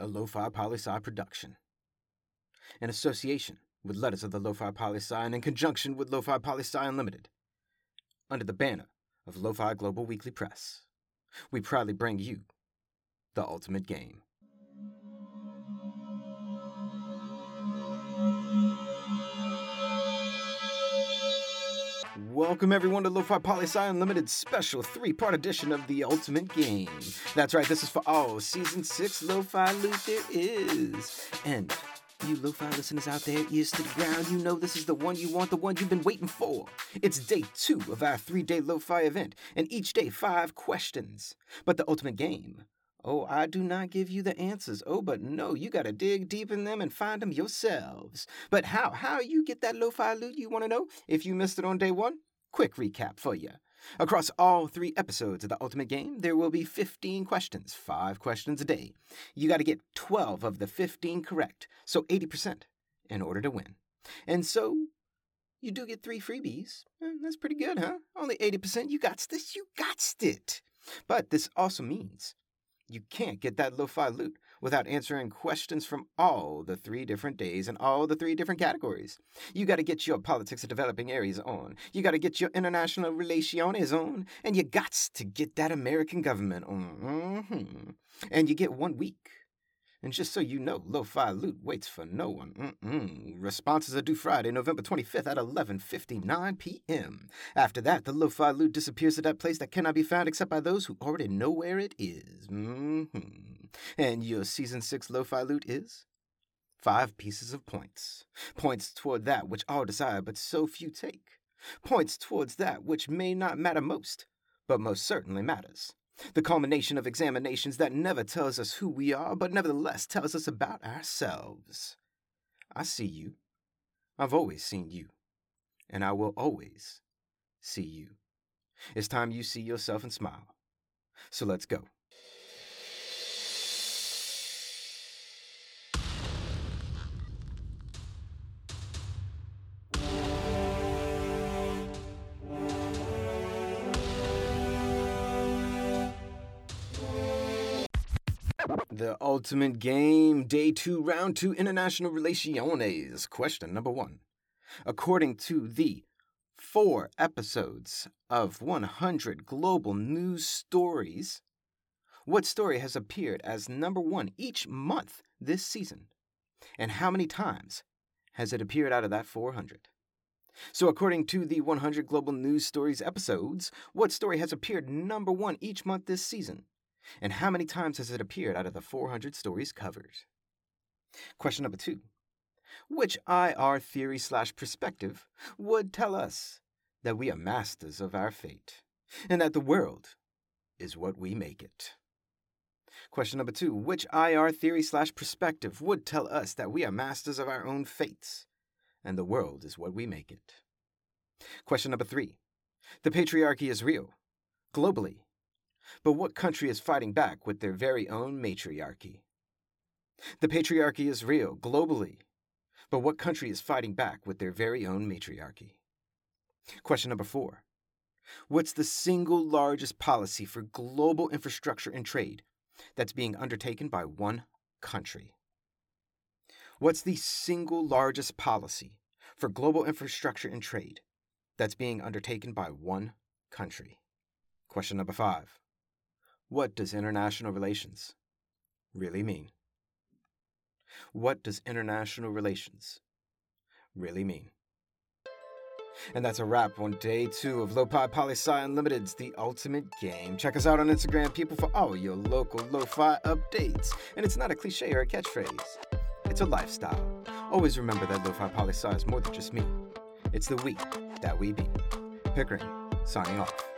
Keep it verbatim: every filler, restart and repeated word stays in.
a Lo-Fi Poli-Sci production. In association with Letters of the Lo-Fi Poli-Sci and in conjunction with Lo-Fi Poli-Sci Unlimited. Under the banner of Lo-Fi Global Weekly Press, we proudly bring you The Ultimate Game. Welcome everyone to Lo-Fi Poli-Sci Unlimited special three-part edition of The Ultimate Game. That's right, this is for all Season six Lo-Fi Loot There Is. And you Lo-Fi listeners out there, ears to the ground, you know this is the one you want, the one you've been waiting for. It's day two of our three-day Lo-Fi event, and each day five questions. But The Ultimate Game, oh, I do not give you the answers. Oh, but no, you gotta dig deep in them and find them yourselves. But how? How you get that Lo-Fi Loot, you wanna know? If you missed it on day one, quick recap for you. Across all three episodes of The Ultimate Game, there will be fifteen questions, five questions a day. You gotta get twelve of the fifteen correct, so eighty percent, in order to win. And so, you do get three freebies. That's pretty good, huh? Only eighty percent, you got this, you got it. But this also means you can't get that Lo-Fi Loot without answering questions from all the three different days and all the three different categories. You gotta get your politics of developing areas on, you gotta get your international relations on, and you gots to get that American government on. Mm-hmm. And you get one week. And just so you know, Lo-Fi Loot waits for no one. Mm-mm. Responses are due Friday, November twenty-fifth at eleven fifty-nine p.m. After that, the Lo-Fi Loot disappears to that place that cannot be found except by those who already know where it is. Mm-hmm. And your Season six Lo-Fi Loot is five pieces of points. Points toward that which all desire but so few take. Points towards that which may not matter most, but most certainly matters. The culmination of examinations that never tells us who we are, but nevertheless tells us about ourselves. I see you. I've always seen you. And I will always see you. It's time you see yourself and smile. So let's go. The Ultimate Game, Day two, Round two, International Relations. Question number one. According to the four episodes of one hundred global news stories, what story has appeared as number one each month this season? And how many times has it appeared out of that four hundred? So according to the one hundred global news stories episodes, what story has appeared number one each month this season? And how many times has it appeared out of the four hundred stories covered? Question number two. Which I R theory slash perspective would tell us that we are masters of our fate and that the world is what we make it? Question number two. Which I R theory slash perspective would tell us that we are masters of our own fates and the world is what we make it? Question number three. The patriarchy is real, globally. But what country is fighting back with their very own matriarchy? The patriarchy is real, globally. But what country is fighting back with their very own matriarchy? Question number four. What's the single largest policy for global infrastructure and trade that's being undertaken by one country? What's the single largest policy for global infrastructure and trade that's being undertaken by one country? Question number five. What does international relations really mean? What does international relations really mean? And that's a wrap on day two of Lo-Fi Poli-Sci Unlimited's The Ultimate Game. Check us out on Instagram, people, for all your local lo-fi updates. And it's not a cliche or a catchphrase. It's a lifestyle. Always remember that Lo-Fi Poli-Sci is more than just me. It's the we that we be. Pickering, signing off.